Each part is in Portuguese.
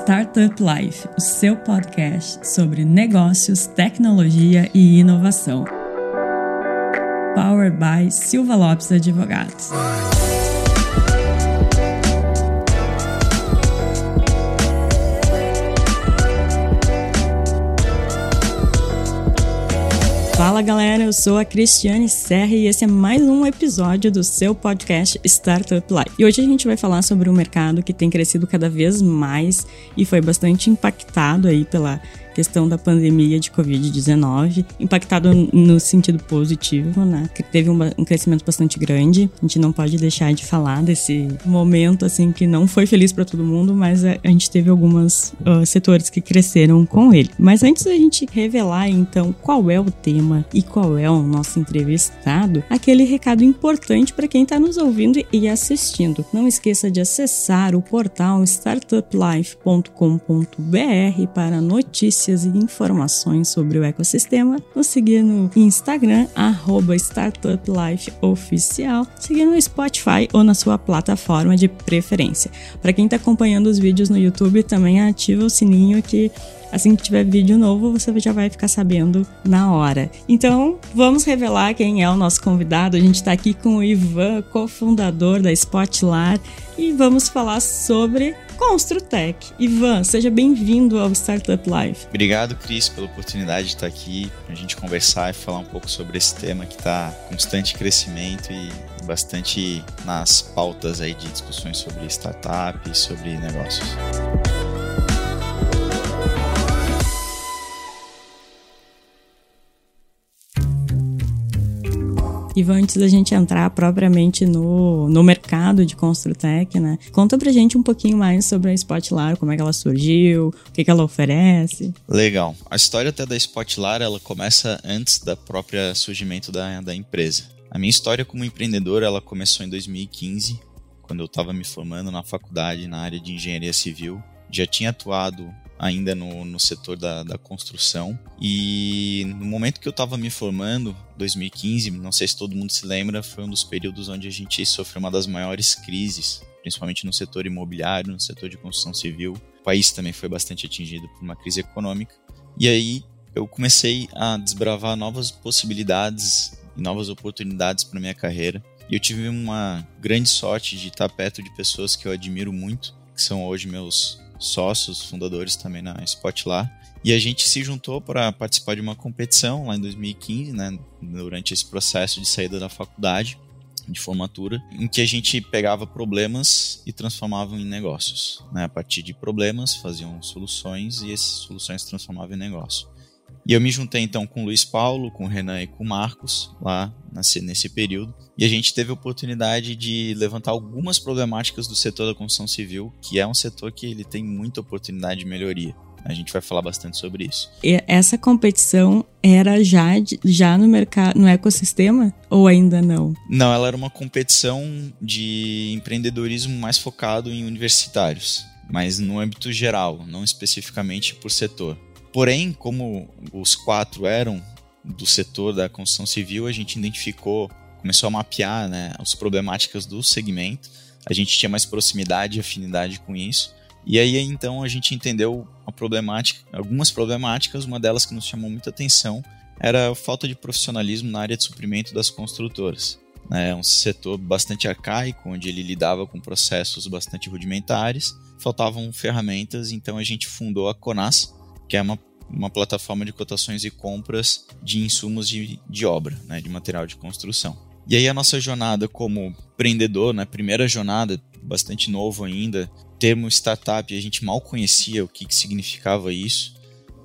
Startup Life, o seu podcast sobre negócios, tecnologia e inovação. Powered by Silva Lopes Advogados. Fala galera, eu sou a Cristiane Serra e esse é mais um episódio do seu podcast Startup Life. E hoje a gente vai falar sobre um mercado que tem crescido cada vez mais e foi bastante impactado aí pela questão da pandemia de Covid-19, impactado no sentido positivo, né? Teve um crescimento bastante grande. A gente não pode deixar de falar desse momento, assim, que não foi feliz para todo mundo, mas a gente teve alguns setores que cresceram com ele. Mas antes da gente revelar, então, qual é o tema e qual é o nosso entrevistado, aquele recado importante para quem está nos ouvindo e assistindo. Não esqueça de acessar o portal startuplife.com.br para notícias e informações sobre o ecossistema, nos seguir no Instagram, @StartupLifeOficial, seguir no Spotify ou na sua plataforma de preferência. Para quem está acompanhando os vídeos no YouTube, também ativa o sininho que assim que tiver vídeo novo, você já vai ficar sabendo na hora. Então, vamos revelar quem é o nosso convidado. A gente está aqui com o Ivan, cofundador da Spotlar, e vamos falar sobre Construtech. Ivan, seja bem-vindo ao Startup Life. Obrigado, Cris, pela oportunidade de estar aqui, a gente conversar e falar um pouco sobre esse tema que está em constante crescimento e bastante nas pautas aí de discussões sobre startup e sobre negócios. Ivan, antes da gente entrar propriamente no mercado de Construtech, né? Conta pra gente um pouquinho mais sobre a Spotlar, como é que ela surgiu, o que ela oferece. Legal. A história até da Spotlar, ela começa antes da própria surgimento da empresa. A minha história como empreendedor, ela começou em 2015, quando eu estava me formando na faculdade, na área de engenharia civil. Já tinha atuado ainda no setor da construção. E no momento que eu estava me formando, 2015, não sei se todo mundo se lembra, foi um dos períodos onde a gente sofreu uma das maiores crises, principalmente no setor imobiliário, no setor de construção civil. O país também foi bastante atingido por uma crise econômica. E aí eu comecei a desbravar novas possibilidades e novas oportunidades para minha carreira. E eu tive uma grande sorte de estar perto de pessoas que eu admiro muito, que são hoje meus sócios, fundadores também na Spotlar. E a gente se juntou para participar de uma competição lá em 2015, né, durante esse processo de saída da faculdade, de formatura, em que a gente pegava problemas e transformava em negócios. Né? A partir de problemas, faziam soluções e essas soluções transformavam em negócio. E eu me juntei então com o Luiz Paulo, com o Renan e com o Marcos, lá nesse período. E a gente teve a oportunidade de levantar algumas problemáticas do setor da construção civil, que é um setor que ele tem muita oportunidade de melhoria. A gente vai falar bastante sobre isso. E essa competição era já no mercado, no ecossistema ou ainda não? Não, ela era uma competição de empreendedorismo mais focado em universitários, mas no âmbito geral, não especificamente por setor. Porém, como os quatro eram do setor da construção civil, a gente identificou, começou a mapear, né, as problemáticas do segmento. A gente tinha mais proximidade e afinidade com isso. E aí, então, a gente entendeu algumas problemáticas. Uma delas que nos chamou muita atenção era a falta de profissionalismo na área de suprimento das construtoras. É um setor bastante arcaico, onde ele lidava com processos bastante rudimentares. Faltavam ferramentas, então a gente fundou a Conasco, que é uma plataforma de cotações e compras de insumos de obra, né, de material de construção. E aí a nossa jornada como empreendedor, né, primeira jornada, bastante novo ainda, termo startup, a gente mal conhecia o que significava isso,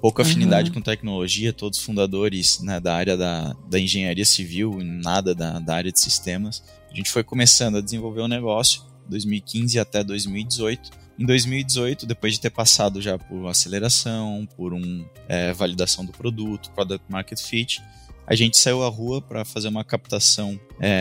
pouca afinidade com tecnologia, todos fundadores, né, da área da engenharia civil, nada da área de sistemas. A gente foi começando a desenvolver o negócio, 2015 até 2018, Em 2018, depois de ter passado já por aceleração, por validação do produto, Product Market Fit, a gente saiu à rua para fazer uma captação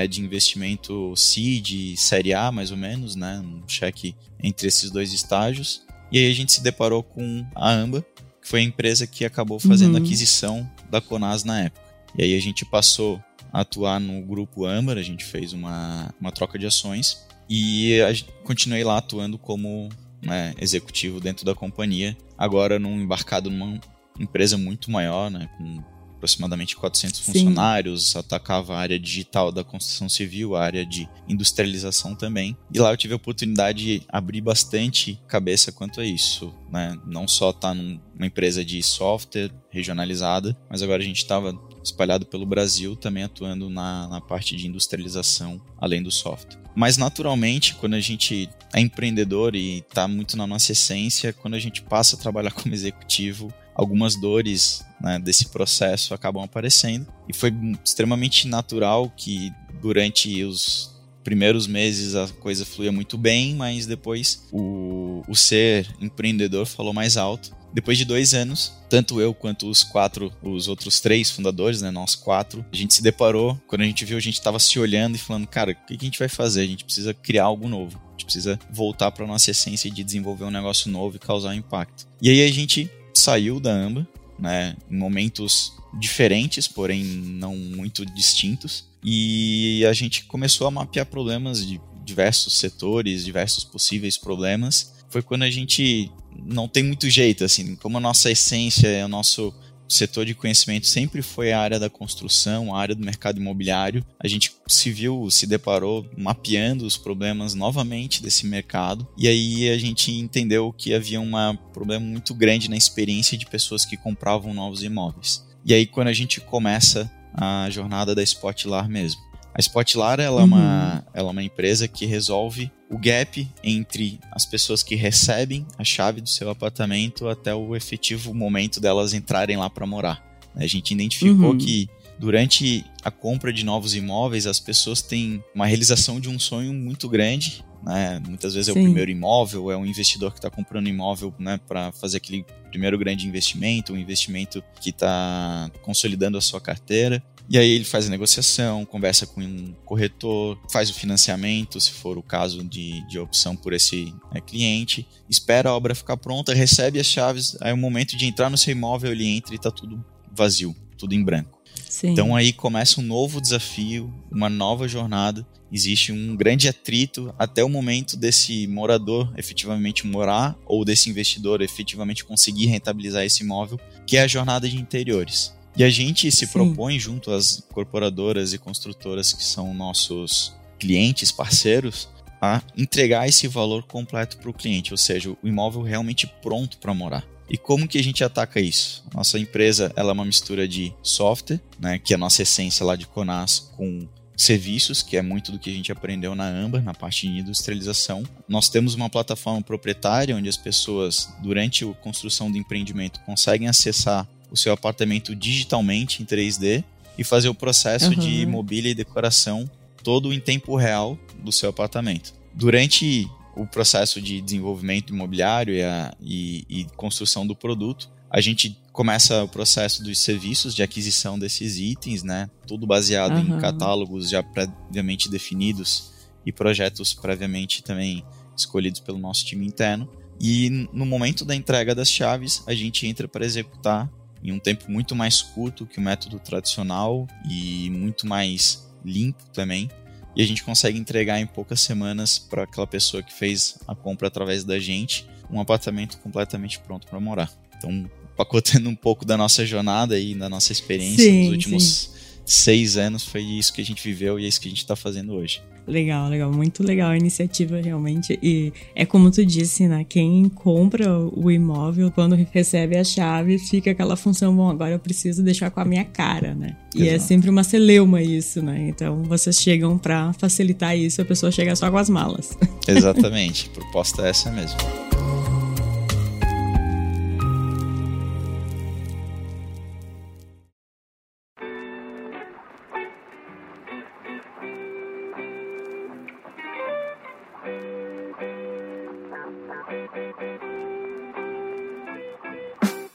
de investimento seed, série A, mais ou menos, né? Um cheque entre esses dois estágios. E aí a gente se deparou com a AMBA, que foi a empresa que acabou fazendo a aquisição da Conas na época. E aí a gente passou a atuar no grupo AMBA, a gente fez uma troca de ações e continuei lá atuando como né, executivo dentro da companhia, agora embarcado numa empresa muito maior, né, com aproximadamente 400 funcionários, Sim. atacava a área digital da construção civil, a área de industrialização também. E lá eu tive a oportunidade de abrir bastante cabeça quanto a isso, né? Não só estar numa empresa de software regionalizada, mas agora a gente estava espalhado pelo Brasil, também atuando na parte de industrialização, além do software. Mas naturalmente, quando a gente é empreendedor e está muito na nossa essência, quando a gente passa a trabalhar como executivo, algumas dores, né, desse processo acabam aparecendo. E foi extremamente natural que durante os primeiros meses a coisa fluía muito bem, mas depois o ser empreendedor falou mais alto. Depois de 2 anos, tanto eu quanto os outros 3 fundadores, né, nós 4, a gente se deparou, quando a gente viu, a gente estava se olhando e falando, cara, o que a gente vai fazer? A gente precisa criar algo novo, a gente precisa voltar para a nossa essência de desenvolver um negócio novo e causar um impacto. E aí a gente saiu da AMBA, né, em momentos diferentes, porém não muito distintos, e a gente começou a mapear problemas de diversos setores, diversos possíveis problemas. Foi quando a gente não tem muito jeito, assim, como a nossa essência, o nosso setor de conhecimento sempre foi a área da construção, a área do mercado imobiliário, a gente se deparou mapeando os problemas novamente desse mercado, e aí a gente entendeu que havia um problema muito grande na experiência de pessoas que compravam novos imóveis. E aí quando a gente começa a jornada da Spotlar mesmo. A Spotlar, ela é uma empresa que resolve o gap entre as pessoas que recebem a chave do seu apartamento até o efetivo momento delas entrarem lá para morar. A gente identificou que durante a compra de novos imóveis, as pessoas têm uma realização de um sonho muito grande, né? Muitas vezes é o primeiro imóvel, é um investidor que está comprando imóvel, né, para fazer aquele primeiro grande investimento, um investimento que está consolidando a sua carteira. E aí ele faz a negociação, conversa com um corretor, faz o financiamento, se for o caso de opção por esse, né, cliente, espera a obra ficar pronta, recebe as chaves, aí é o momento de entrar no seu imóvel, ele entra e está tudo vazio, tudo em branco. Sim. Então aí começa um novo desafio, uma nova jornada, existe um grande atrito até o momento desse morador efetivamente morar ou desse investidor efetivamente conseguir rentabilizar esse imóvel, que é a jornada de interiores. E a gente se propõe, junto às corporadoras e construtoras que são nossos clientes, parceiros, a entregar esse valor completo para o cliente, ou seja, o imóvel realmente pronto para morar. E como que a gente ataca isso? Nossa empresa, ela é uma mistura de software, né, que é a nossa essência lá de Conasco, com serviços, que é muito do que a gente aprendeu na AMBA, na parte de industrialização. Nós temos uma plataforma proprietária, onde as pessoas, durante a construção do empreendimento, conseguem acessar o seu apartamento digitalmente em 3D e fazer o processo de mobília e decoração todo em tempo real do seu apartamento. Durante o processo de desenvolvimento imobiliário e construção do produto, a gente começa o processo dos serviços de aquisição desses itens, né? Tudo baseado em catálogos já previamente definidos e projetos previamente também escolhidos pelo nosso time interno. E no momento da entrega das chaves, a gente entra para executar em um tempo muito mais curto que o método tradicional e muito mais limpo também. E a gente consegue entregar em poucas semanas para aquela pessoa que fez a compra através da gente um apartamento completamente pronto para morar. Então, pacotando um pouco da nossa jornada e da nossa experiência nos últimos 6 anos, foi isso que a gente viveu e é isso que a gente está fazendo hoje. Legal, legal. Muito legal a iniciativa, realmente. E é como tu disse, né? Quem compra o imóvel, quando recebe a chave, fica aquela função, bom, agora eu preciso deixar com a minha cara, né? E é sempre uma celeuma isso, né? Então, vocês chegam para facilitar isso, a pessoa chega só com as malas. Exatamente. A proposta é essa mesmo.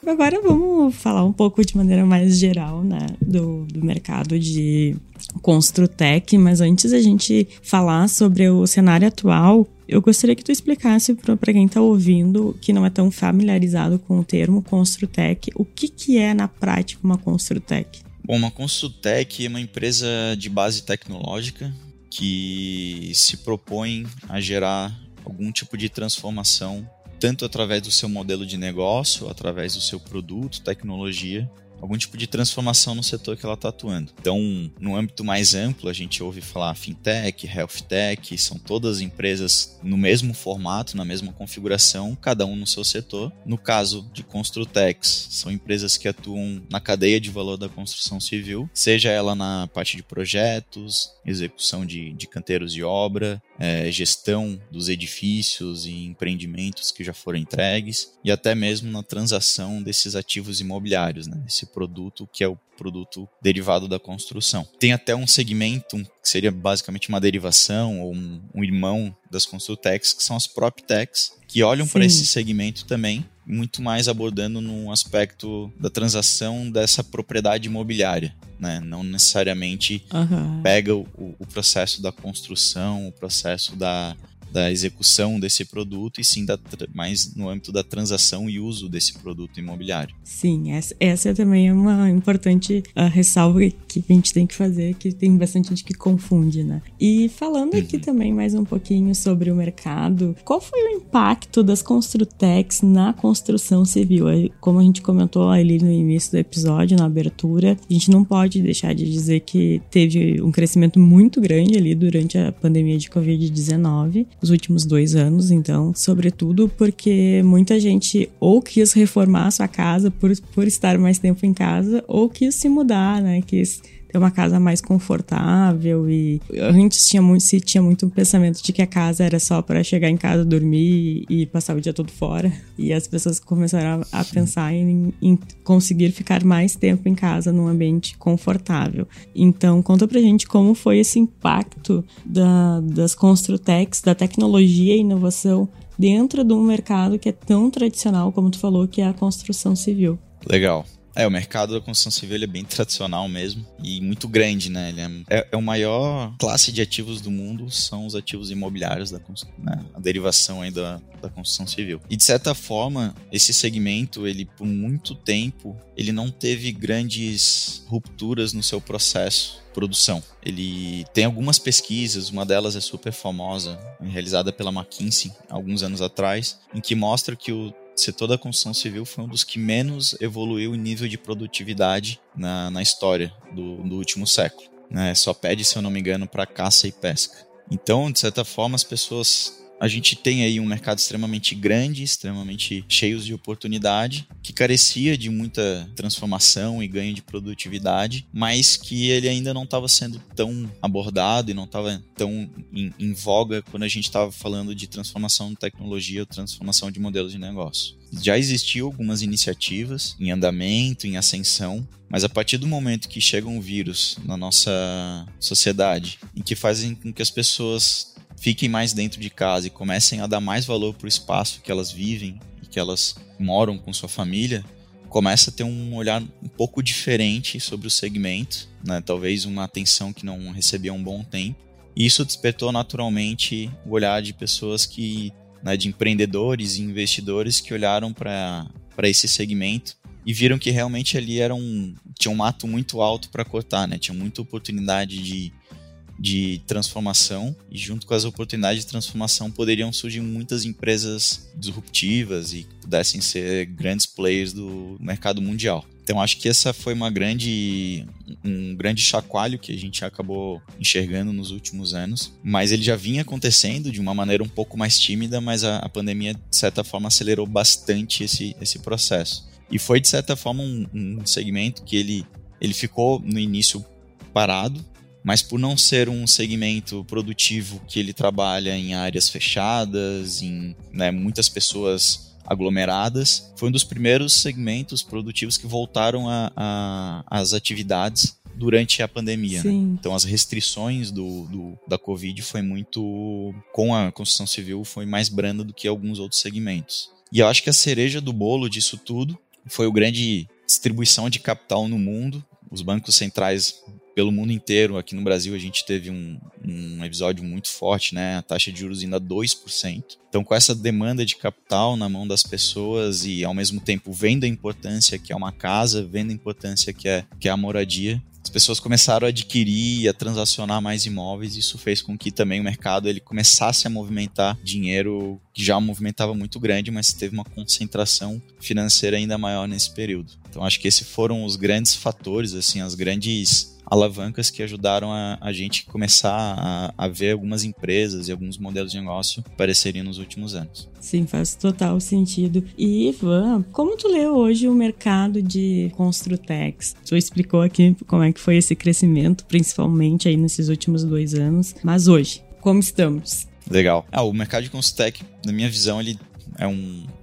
Agora vamos falar um pouco de maneira mais geral, né, do mercado de Construtech, mas antes da gente falar sobre o cenário atual, eu gostaria que tu explicasse para quem está ouvindo, que não é tão familiarizado com o termo Construtech, o que é na prática uma Construtech? Bom, uma Construtech é uma empresa de base tecnológica que se propõe a gerar algum tipo de transformação tanto através do seu modelo de negócio, através do seu produto, tecnologia, algum tipo de transformação no setor que ela está atuando. Então, no âmbito mais amplo, a gente ouve falar fintech, healthtech, são todas empresas no mesmo formato, na mesma configuração, cada um no seu setor. No caso de Construtechs, são empresas que atuam na cadeia de valor da construção civil, seja ela na parte de projetos, execução de canteiros de obra, gestão dos edifícios e empreendimentos que já foram entregues, e até mesmo na transação desses ativos imobiliários, né? Esse produto que é o produto derivado da construção. Tem até um segmento que seria basicamente uma derivação ou um irmão das Construtechs, que são as PropTechs, que olham para esse segmento também, muito mais abordando num aspecto da transação dessa propriedade imobiliária, né? Não necessariamente pega o processo da construção, o processo da execução desse produto, e sim mais no âmbito da transação e uso desse produto imobiliário. Sim, essa também é uma importante ressalva que a gente tem que fazer, que tem bastante gente que confunde, né? E falando aqui também mais um pouquinho sobre o mercado, qual foi o impacto das Construtechs na construção civil? Como a gente comentou ali no início do episódio, na abertura, a gente não pode deixar de dizer que teve um crescimento muito grande ali durante a pandemia de Covid-19, os últimos 2 anos, então, sobretudo porque muita gente ou quis reformar a sua casa por estar mais tempo em casa, ou quis se mudar, né, quis ter uma casa mais confortável. E antes tinha muito um pensamento de que a casa era só para chegar em casa, dormir e passar o dia todo fora. E as pessoas começaram a pensar em conseguir ficar mais tempo em casa num ambiente confortável. Então, conta pra gente como foi esse impacto das Construtechs, da tecnologia e inovação dentro de um mercado que é tão tradicional, como tu falou, que é a construção civil. Legal. O mercado da construção civil ele é bem tradicional mesmo e muito grande, né? Ele é a maior classe de ativos do mundo, são os ativos imobiliários, né? A derivação aí da construção civil. E de certa forma, esse segmento, ele por muito tempo, ele não teve grandes rupturas no seu processo de produção. Ele tem algumas pesquisas, uma delas é super famosa, realizada pela McKinsey alguns anos atrás, em que mostra que o setor da construção civil foi um dos que menos evoluiu em nível de produtividade na história do último século, né? Só pede, se eu não me engano, para caça e pesca. Então, de certa forma, a gente tem aí um mercado extremamente grande, extremamente cheio de oportunidade, que carecia de muita transformação e ganho de produtividade, mas que ele ainda não estava sendo tão abordado e não estava tão em voga quando a gente estava falando de transformação de tecnologia ou transformação de modelos de negócio. Já existiam algumas iniciativas em andamento, em ascensão, mas a partir do momento que chega um vírus na nossa sociedade, em que fazem com que as pessoas fiquem mais dentro de casa e comecem a dar mais valor para o espaço que elas vivem e que elas moram com sua família, começa a ter um olhar um pouco diferente sobre o segmento, né? Talvez uma atenção que não recebia há um bom tempo. E isso despertou naturalmente o olhar de pessoas que, né, de empreendedores e investidores que olharam para esse segmento e viram que realmente ali tinha um mato muito alto para cortar, né? Tinha muita oportunidade de transformação, e junto com as oportunidades de transformação poderiam surgir muitas empresas disruptivas e que pudessem ser grandes players do mercado mundial. Então acho que essa foi um grande chacoalho que a gente acabou enxergando nos últimos anos, mas ele já vinha acontecendo de uma maneira um pouco mais tímida, mas a pandemia de certa forma acelerou bastante esse processo. E foi de certa forma um segmento que ele ficou no início parado, mas por não ser um segmento produtivo que ele trabalha em áreas fechadas, em, né, muitas pessoas aglomeradas, foi um dos primeiros segmentos produtivos que voltaram às atividades durante a pandemia, né? Então as restrições da Covid foi muito, com a construção civil, foi mais branda do que alguns outros segmentos. E eu acho que a cereja do bolo disso tudo foi a grande distribuição de capital no mundo. Os bancos centrais pelo mundo inteiro, aqui no Brasil a gente teve um episódio muito forte, né? A taxa de juros ainda 2%. Então, com essa demanda de capital na mão das pessoas e, ao mesmo tempo, vendo a importância que é uma casa, vendo a importância que é a moradia, as as pessoas começaram a adquirir e a transacionar mais imóveis, e isso fez com que também o mercado ele começasse a movimentar dinheiro que já movimentava muito grande, mas teve uma concentração financeira ainda maior nesse período. Então acho que esses foram os grandes fatores, assim, as grandes alavancas que ajudaram a gente começar a ver algumas empresas e alguns modelos de negócio aparecerem nos últimos anos. Sim, faz total sentido. E Ivan, como tu lê hoje o mercado de Construtech? Tu explicou aqui como é que foi esse crescimento, principalmente aí nesses últimos 2 anos, mas hoje, como estamos? Legal. O mercado de Construtech, na minha visão, ele é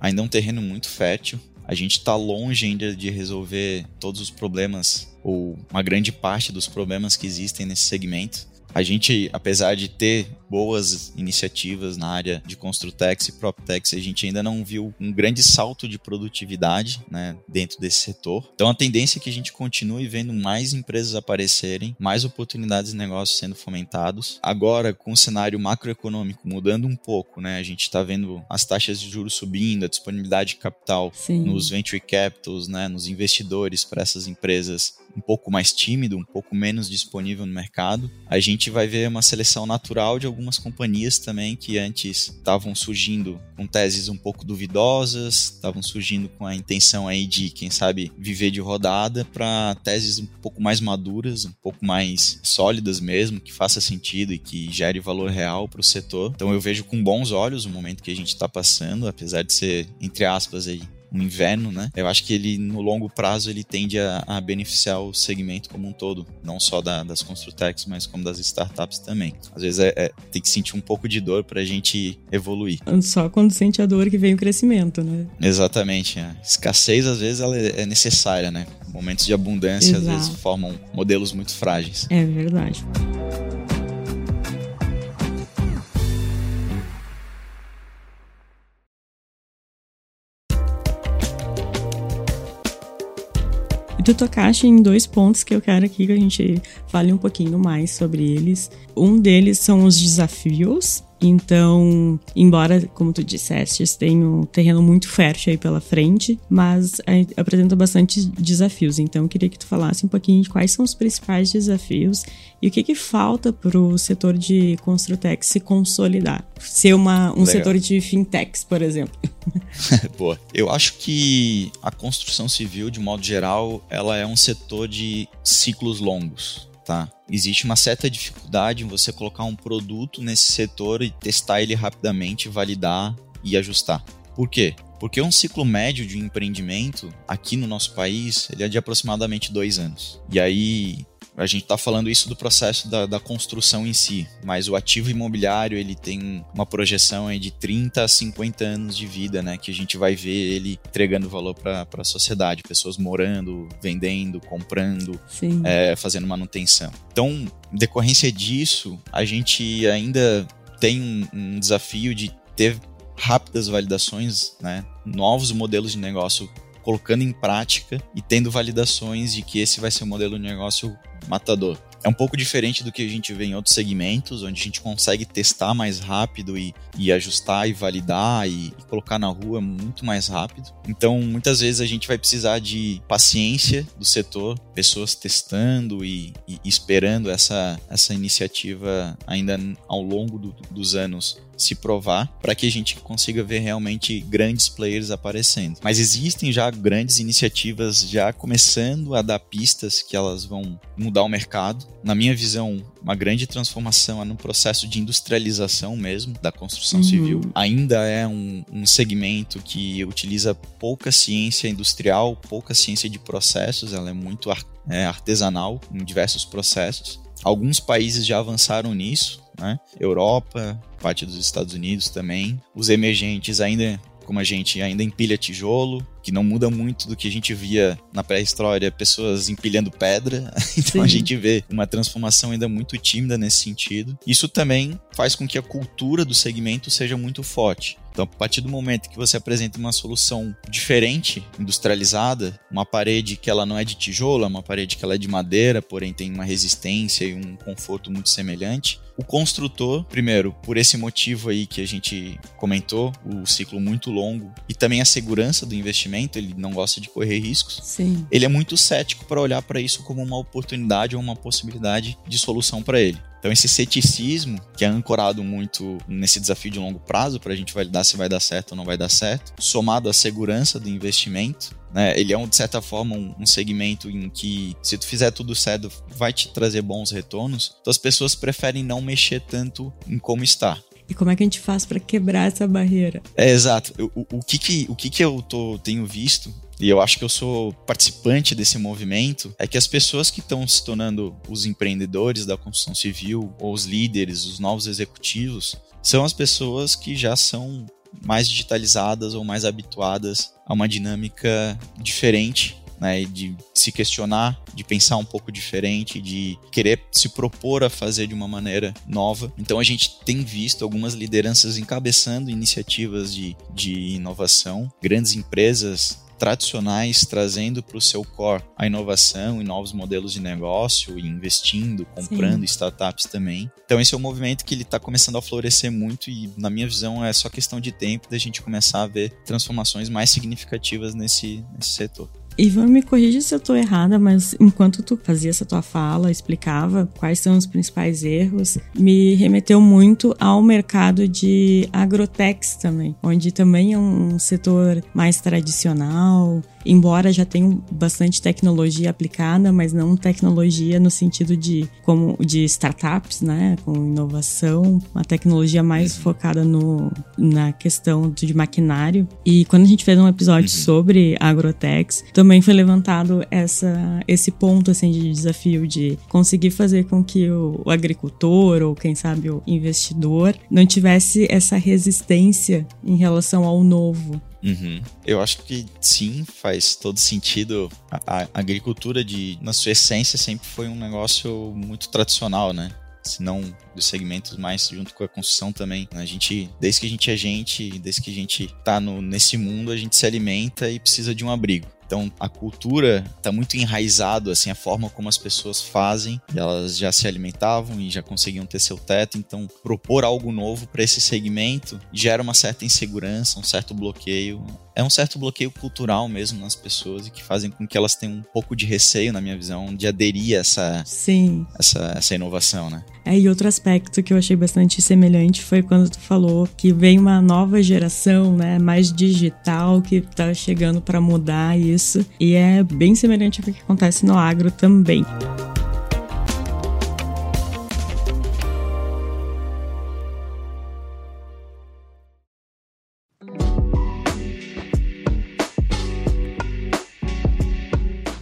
ainda um terreno muito fértil. A gente está longe ainda de resolver todos os problemas, ou uma grande parte dos problemas que existem nesse segmento. A gente, apesar de ter boas iniciativas na área de Construtech e PropTech, a gente ainda não viu um grande salto de produtividade, né, dentro desse setor. Então a tendência é que a gente continue vendo mais empresas aparecerem, mais oportunidades de negócio sendo fomentados. Agora, com o cenário macroeconômico mudando um pouco, né, a gente está vendo as taxas de juros subindo, a disponibilidade de capital nos venture capitals, né, nos investidores para essas empresas um pouco mais tímido, um pouco menos disponível no mercado. A gente vai ver uma seleção natural de algumas companhias também que antes estavam surgindo com teses um pouco duvidosas, estavam surgindo com a intenção aí de, quem sabe, viver de rodada, para teses um pouco mais maduras, um pouco mais sólidas mesmo, que faça sentido e que gere valor real para o setor. Então eu vejo com bons olhos o momento que a gente está passando, apesar de ser, entre aspas, aí, um inverno, né? Eu acho que ele, no longo prazo, ele tende a beneficiar o segmento como um todo, não só das Construtechs, mas como das startups também. Às vezes tem que sentir um pouco de dor pra gente evoluir. Só quando sente a dor que vem o crescimento, né? Exatamente. A escassez, às vezes, ela é necessária, né? Momentos de abundância, exato, às vezes, formam modelos muito frágeis. É verdade. Tu tocaste em 2 pontos que eu quero aqui que a gente fale um pouquinho mais sobre eles. Um deles são os desafios. Então, embora, como tu disseste, tem um terreno muito fértil aí pela frente, mas apresenta bastante desafios. Então, eu queria que tu falasse um pouquinho de quais são os principais desafios e o que falta para o setor de Construtech se consolidar. Ser um setor de fintechs, por exemplo. Boa. Eu acho que a construção civil, de modo geral, ela é um setor de ciclos longos, tá? Existe uma certa dificuldade em você colocar um produto nesse setor e testar ele rapidamente, validar e ajustar. Por quê? Porque um ciclo médio de um empreendimento, aqui no nosso país, ele é de aproximadamente 2 anos. E aí, a gente está falando isso do processo da construção em si, mas o ativo imobiliário, ele tem uma projeção aí de 30 a 50 anos de vida, né, que a gente vai ver ele entregando valor para a sociedade, pessoas morando, vendendo, comprando, fazendo manutenção. Então, em decorrência disso, a gente ainda tem um desafio de ter rápidas validações, né, novos modelos de negócio colocando em prática e tendo validações de que esse vai ser um modelo de negócio matador. É um pouco diferente do que a gente vê em outros segmentos, onde a gente consegue testar mais rápido e ajustar e validar e colocar na rua muito mais rápido. Então, muitas vezes a gente vai precisar de paciência do setor, pessoas testando e esperando essa iniciativa ainda ao longo dos anos se provar, para que a gente consiga ver realmente grandes players aparecendo. Mas existem já grandes iniciativas já começando a dar pistas que elas vão mudar o mercado. Na minha visão, uma grande transformação é no processo de industrialização mesmo da construção civil. Ainda é um segmento que utiliza pouca ciência industrial, pouca ciência de processos, ela é muito artesanal em diversos processos. Alguns países já avançaram nisso, né? Europa, parte dos Estados Unidos também. Os emergentes ainda, como a gente, ainda empilha tijolo, que não muda muito do que a gente via na pré-história, pessoas empilhando pedra. Então, a gente vê uma transformação ainda muito tímida nesse sentido. Isso também faz com que a cultura do segmento seja muito forte. Então, a partir do momento que você apresenta uma solução diferente, industrializada, uma parede que ela não é de tijolo, é uma parede que ela é de madeira, porém tem uma resistência e um conforto muito semelhante, o construtor, primeiro, por esse motivo aí que a gente comentou, o ciclo muito longo, e também a segurança do investimento, investimento, ele não gosta de correr riscos. Sim. Ele é muito cético para olhar para isso como uma oportunidade ou uma possibilidade de solução para ele. Então esse ceticismo, que é ancorado muito nesse desafio de longo prazo para a gente validar se vai dar certo ou não vai dar certo, somado à segurança do investimento, né, ele é, de certa forma, um segmento em que, se tu fizer tudo certo, vai te trazer bons retornos. Então as pessoas preferem não mexer tanto em como está. E como é que a gente faz para quebrar essa barreira? É, exato. O que eu tenho visto, e eu acho que eu sou participante desse movimento, é que as pessoas que estão se tornando os empreendedores da construção civil, ou os líderes, os novos executivos, são as pessoas que já são mais digitalizadas ou mais habituadas a uma dinâmica diferente, né, de se questionar, de pensar um pouco diferente, de querer se propor a fazer de uma maneira nova. Então a gente tem visto algumas lideranças encabeçando iniciativas de inovação, grandes empresas tradicionais trazendo para o seu core a inovação e novos modelos de negócio, e investindo, comprando startups também. Então esse é um movimento que ele está começando a florescer muito e, na minha visão, é só questão de tempo da gente começar a ver transformações mais significativas nesse setor. Ivan, me corrija se eu estou errada, mas enquanto tu fazia essa tua fala, explicava quais são os principais erros, me remeteu muito ao mercado de agrotechs também, onde também é um setor mais tradicional, embora já tenha bastante tecnologia aplicada, mas não tecnologia no sentido de startups, né, com inovação, uma tecnologia mais focada na questão de maquinário. E quando a gente fez um episódio sobre agrotechs, também foi levantado esse ponto assim, de desafio de conseguir fazer com que o agricultor ou, quem sabe, o investidor não tivesse essa resistência em relação ao novo. Uhum. Eu acho que sim, faz todo sentido. A agricultura, na sua essência, sempre foi um negócio muito tradicional, né? Se não dos segmentos mais junto com a construção também. A gente, desde que a gente tá nesse mundo, a gente se alimenta e precisa de um abrigo. Então a cultura está muito enraizada, assim, a forma como as pessoas fazem, elas já se alimentavam e já conseguiam ter seu teto, então propor algo novo para esse segmento gera uma certa insegurança, um certo bloqueio, é um certo bloqueio cultural mesmo nas pessoas e que fazem com que elas tenham um pouco de receio, na minha visão, de aderir a essa inovação, né? É, e outro aspecto que eu achei bastante semelhante foi quando tu falou que vem uma nova geração, né, mais digital, que tá chegando para mudar isso, e é bem semelhante ao que acontece no agro também.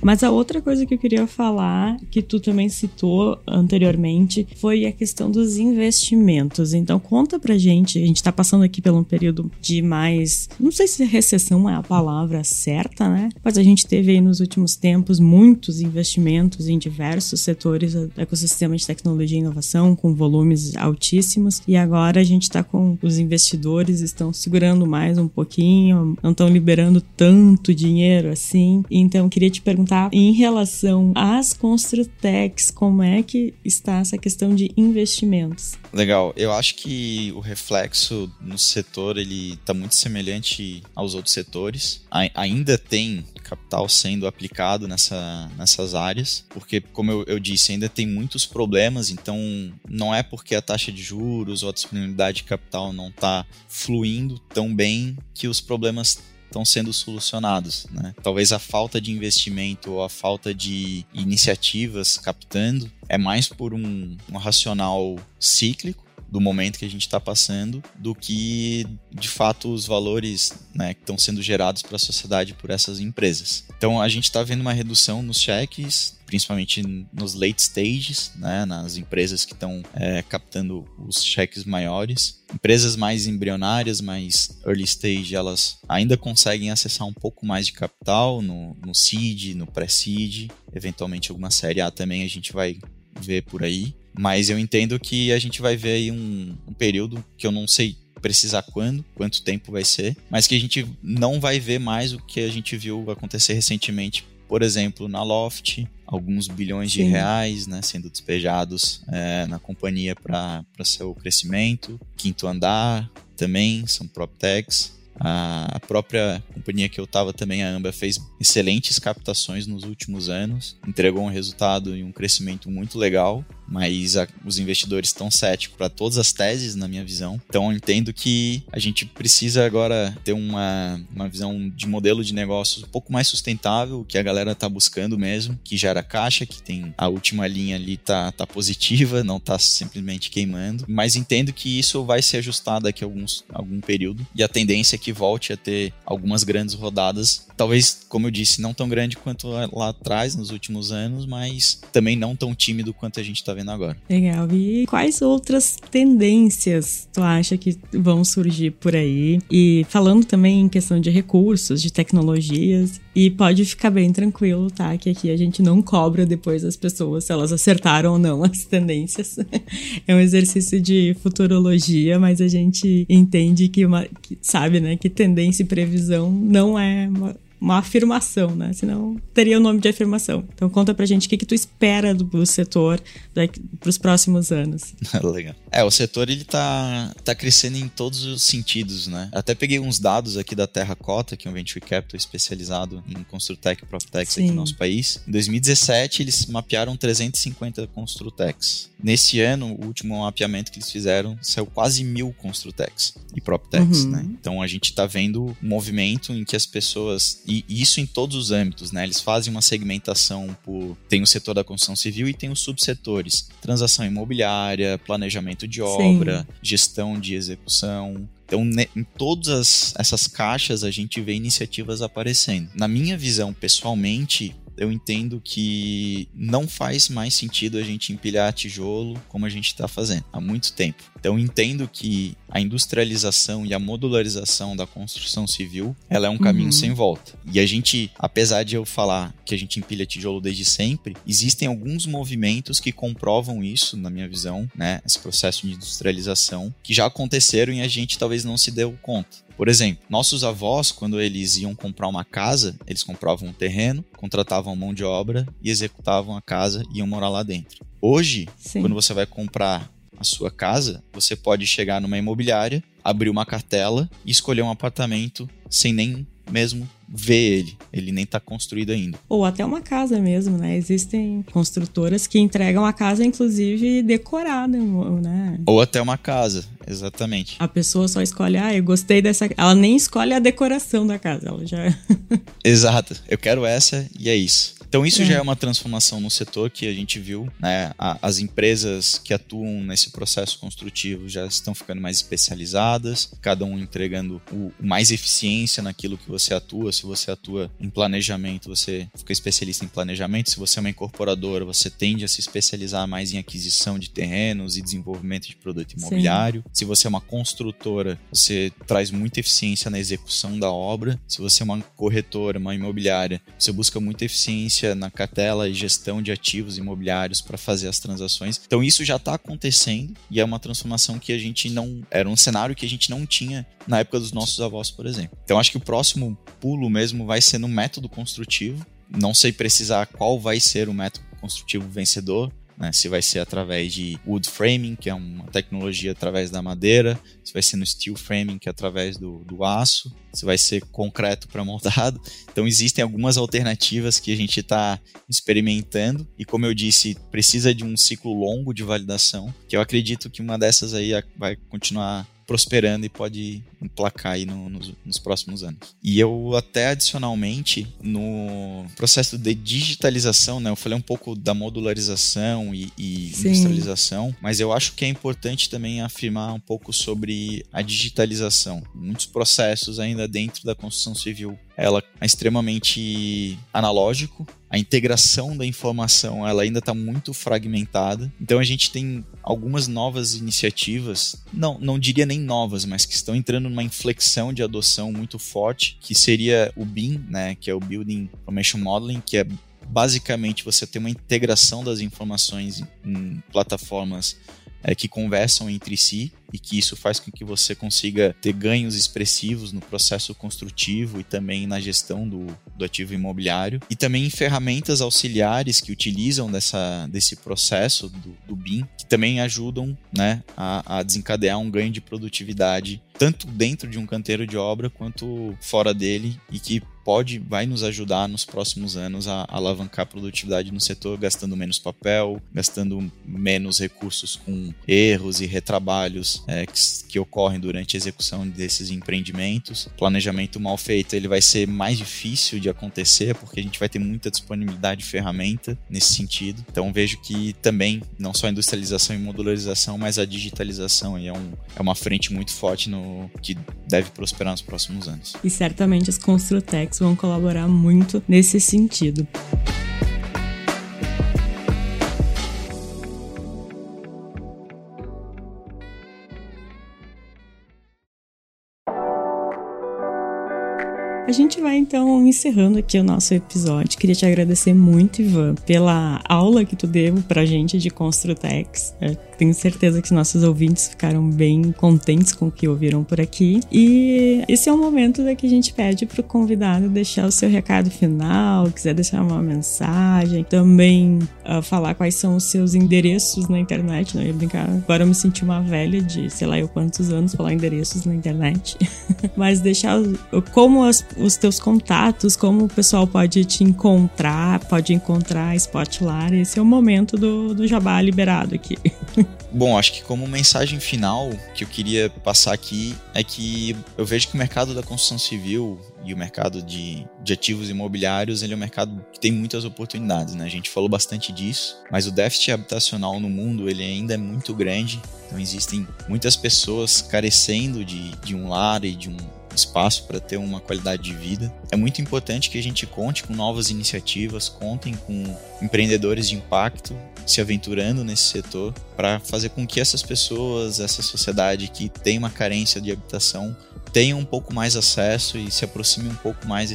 Mas a outra coisa que eu queria falar, que tu também citou anteriormente, foi a questão dos investimentos. Então conta pra gente, a gente tá passando aqui por um período de mais, não sei se recessão é a palavra certa, né? Mas a gente teve aí nos últimos tempos muitos investimentos em diversos setores do ecossistema de tecnologia e inovação, com volumes altíssimos, e agora a gente tá com os investidores, estão segurando mais um pouquinho, não estão liberando tanto dinheiro assim. Então queria te perguntar, em relação às Construtechs, como é que está essa questão de investimentos? Legal, eu acho que o reflexo no setor ele está muito semelhante aos outros setores. Ainda tem capital sendo aplicado nessas áreas, porque, como eu disse, ainda tem muitos problemas, então não é porque a taxa de juros ou a disponibilidade de capital não está fluindo tão bem que os problemas estão sendo solucionados, né? Talvez a falta de investimento ou a falta de iniciativas captando é mais por um racional cíclico do momento que a gente está passando do que, de fato, os valores, né, que estão sendo gerados para a sociedade por essas empresas. Então, a gente está vendo uma redução nos cheques, principalmente nos late stages, né, nas empresas que estão captando os cheques maiores. Empresas mais embrionárias, mais early stage, elas ainda conseguem acessar um pouco mais de capital no seed, no pré-seed, eventualmente alguma série A também a gente vai ver por aí. Mas eu entendo que a gente vai ver aí um período que eu não sei precisar quanto tempo vai ser, mas que a gente não vai ver mais o que a gente viu acontecer recentemente, por exemplo, na Loft, alguns bilhões de reais, né, sendo despejados na companhia para seu crescimento. Quinto Andar também, são PropTechs. A própria companhia que eu estava também, a AMBA, fez excelentes captações nos últimos anos, entregou um resultado e um crescimento muito legal, mas os investidores estão céticos para todas as teses, na minha visão. Então eu entendo que a gente precisa agora ter uma visão de modelo de negócios um pouco mais sustentável, que a galera está buscando mesmo, que gera caixa, que tem a última linha ali tá positiva, não está simplesmente queimando, mas entendo que isso vai se ajustar daqui a algum período, e a tendência é que volte a ter algumas grandes rodadas, talvez, como eu disse, não tão grande quanto lá atrás, nos últimos anos, mas também não tão tímido quanto a gente está vendo agora. Legal. E quais outras tendências tu acha que vão surgir por aí? E falando também em questão de recursos, de tecnologias, e pode ficar bem tranquilo, tá? Que aqui a gente não cobra depois as pessoas se elas acertaram ou não as tendências. É um exercício de futurologia, mas a gente entende que sabe, né, que tendência e previsão não é uma afirmação, né? Senão teria o nome de afirmação. Então conta pra gente o que tu espera do setor pros próximos anos. Legal. O setor ele tá crescendo em todos os sentidos, né? Até peguei uns dados aqui da Terra Cota, que é um venture capital especializado em Construtech e PropTechs aqui no nosso país. Em 2017 eles mapearam 350 Construtechs. Nesse ano, o último mapeamento que eles fizeram saiu quase 1.000 Construtechs e PropTechs, né? Então a gente tá vendo um movimento em que as pessoas... E isso em todos os âmbitos, né? Eles fazem uma segmentação por... Tem o setor da construção civil e tem os subsetores. Transação imobiliária, planejamento de obra, gestão de execução... Então, em todas essas caixas, a gente vê iniciativas aparecendo. Na minha visão, pessoalmente... Eu entendo que não faz mais sentido a gente empilhar tijolo como a gente está fazendo há muito tempo. Então, eu entendo que a industrialização e a modularização da construção civil, ela é um caminho sem volta. E a gente, apesar de eu falar que a gente empilha tijolo desde sempre, existem alguns movimentos que comprovam isso, na minha visão, né? Esse processo de industrialização, que já aconteceram e a gente talvez não se deu conta. Por exemplo, nossos avós, quando eles iam comprar uma casa, eles compravam um terreno, contratavam mão de obra e executavam a casa e iam morar lá dentro. Hoje, quando você vai comprar a sua casa, você pode chegar numa imobiliária, abrir uma cartela e escolher um apartamento sem nem mesmo ver ele nem está construído ainda. Ou até uma casa mesmo, né? Existem construtoras que entregam a casa, inclusive, decorada, né? Ou até uma casa, exatamente. A pessoa só escolhe, eu gostei dessa... Ela nem escolhe a decoração da casa, ela já... Exato, eu quero essa e é isso. Então isso já é uma transformação no setor que a gente viu, né? As empresas que atuam nesse processo construtivo já estão ficando mais especializadas, cada um entregando mais eficiência naquilo que você atua. Se você atua em planejamento, você fica especialista em planejamento. Se você é uma incorporadora, você tende a se especializar mais em aquisição de terrenos e desenvolvimento de produto imobiliário. Se você é uma construtora, você traz muita eficiência na execução da obra. Se você é uma corretora, uma imobiliária, você busca muita eficiência na cartela e gestão de ativos imobiliários para fazer as transações. Então isso já está acontecendo e é uma transformação que a gente não... Era um cenário que a gente não tinha na época dos nossos avós, por exemplo. Então acho que o próximo pulo mesmo vai ser no método construtivo. Não sei precisar qual vai ser o método construtivo vencedor, né? Se vai ser através de wood framing, que é uma tecnologia através da madeira, se vai ser no steel framing, que é através do aço, se vai ser concreto para moldado. Então existem algumas alternativas que a gente está experimentando e, como eu disse, precisa de um ciclo longo de validação, que eu acredito que uma dessas aí vai continuar prosperando e pode emplacar aí nos próximos anos. E eu até adicionalmente, no processo de digitalização, né? Eu falei um pouco da modularização e industrialização, mas eu acho que é importante também afirmar um pouco sobre a digitalização. Muitos processos ainda dentro da construção civil, ela é extremamente analógico, a integração da informação ela ainda está muito fragmentada, então a gente tem algumas novas iniciativas, não diria nem novas, mas que estão entrando numa inflexão de adoção muito forte, que seria o BIM, né, que é o Building Information Modeling, que é basicamente você ter uma integração das informações em plataformas que conversam entre si e que isso faz com que você consiga ter ganhos expressivos no processo construtivo e também na gestão do ativo imobiliário. E também em ferramentas auxiliares que utilizam desse processo do BIM, que também ajudam, né, a desencadear um ganho de produtividade, tanto dentro de um canteiro de obra quanto fora dele, e que vai nos ajudar nos próximos anos a alavancar a produtividade no setor, gastando menos papel, gastando menos recursos com erros e retrabalhos que ocorrem durante a execução desses empreendimentos. Planejamento mal feito, ele vai ser mais difícil de acontecer porque a gente vai ter muita disponibilidade de ferramenta nesse sentido. Então vejo que também, não só a industrialização e modularização, mas a digitalização é uma frente muito forte que deve prosperar nos próximos anos. E certamente as Construtech vão colaborar muito nesse sentido. A gente vai, então, encerrando aqui o nosso episódio. Queria te agradecer muito, Ivan, pela aula que tu deu pra gente de Construtech. Tenho certeza que os nossos ouvintes ficaram bem contentes com o que ouviram por aqui. E esse é o momento que a gente pede pro convidado deixar o seu recado final, quiser deixar uma mensagem, também falar quais são os seus endereços na internet. Não ia brincar, agora eu me senti uma velha de, sei lá eu quantos anos, falar endereços na internet. Mas deixar como os teus contatos, como o pessoal pode te encontrar, pode encontrar a Spotlar. Esse é o momento do jabá liberado aqui. Bom, acho que como mensagem final que eu queria passar aqui é que eu vejo que o mercado da construção civil e o mercado de ativos imobiliários, ele é um mercado que tem muitas oportunidades, né? A gente falou bastante disso, mas o déficit habitacional no mundo, ele ainda é muito grande. Então existem muitas pessoas carecendo de um lar e de um espaço para ter uma qualidade de vida. É muito importante que a gente conte com novas iniciativas, contem com empreendedores de impacto se aventurando nesse setor para fazer com que essas pessoas, essa sociedade que tem uma carência de habitação, tenha um pouco mais acesso e se aproxime um pouco mais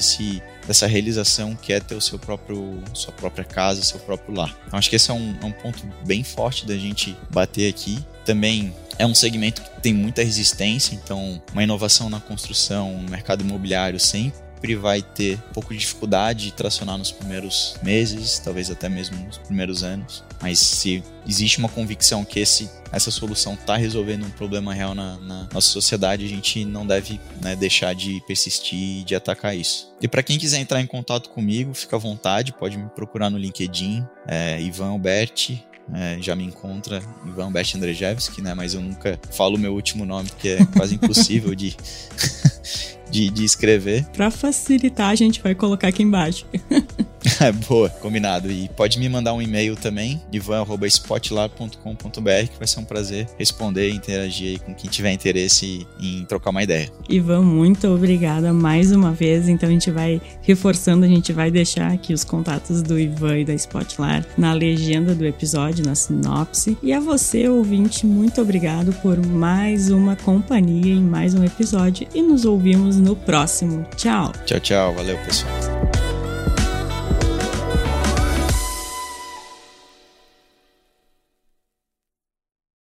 dessa realização que é ter o sua própria casa, seu próprio lar. Então acho que esse é um ponto bem forte da gente bater aqui. Também é um segmento que tem muita resistência, então uma inovação na construção, no mercado imobiliário sempre vai ter um pouco de dificuldade de tracionar nos primeiros meses, talvez até mesmo nos primeiros anos, mas se existe uma convicção que essa solução está resolvendo um problema real na nossa sociedade, a gente não deve, né, deixar de persistir e de atacar isso. E para quem quiser entrar em contato comigo, fica à vontade, pode me procurar no LinkedIn, Ivan Alberti. Já me encontra Ivan Best Andrzejewski, né? Mas eu nunca falo o meu último nome, porque é quase impossível de escrever. Para facilitar, a gente vai colocar aqui embaixo. Boa, combinado. E pode me mandar um e-mail também, ivan@spotlar.com.br, que vai ser um prazer responder e interagir aí com quem tiver interesse em trocar uma ideia. Ivan, muito obrigada mais uma vez. Então a gente vai reforçando, a gente vai deixar aqui os contatos do Ivan e da Spotlar na legenda do episódio, na sinopse. E a você, ouvinte, muito obrigado por mais uma companhia em mais um episódio e nos ouvimos no próximo. Tchau! Tchau, tchau. Valeu, pessoal.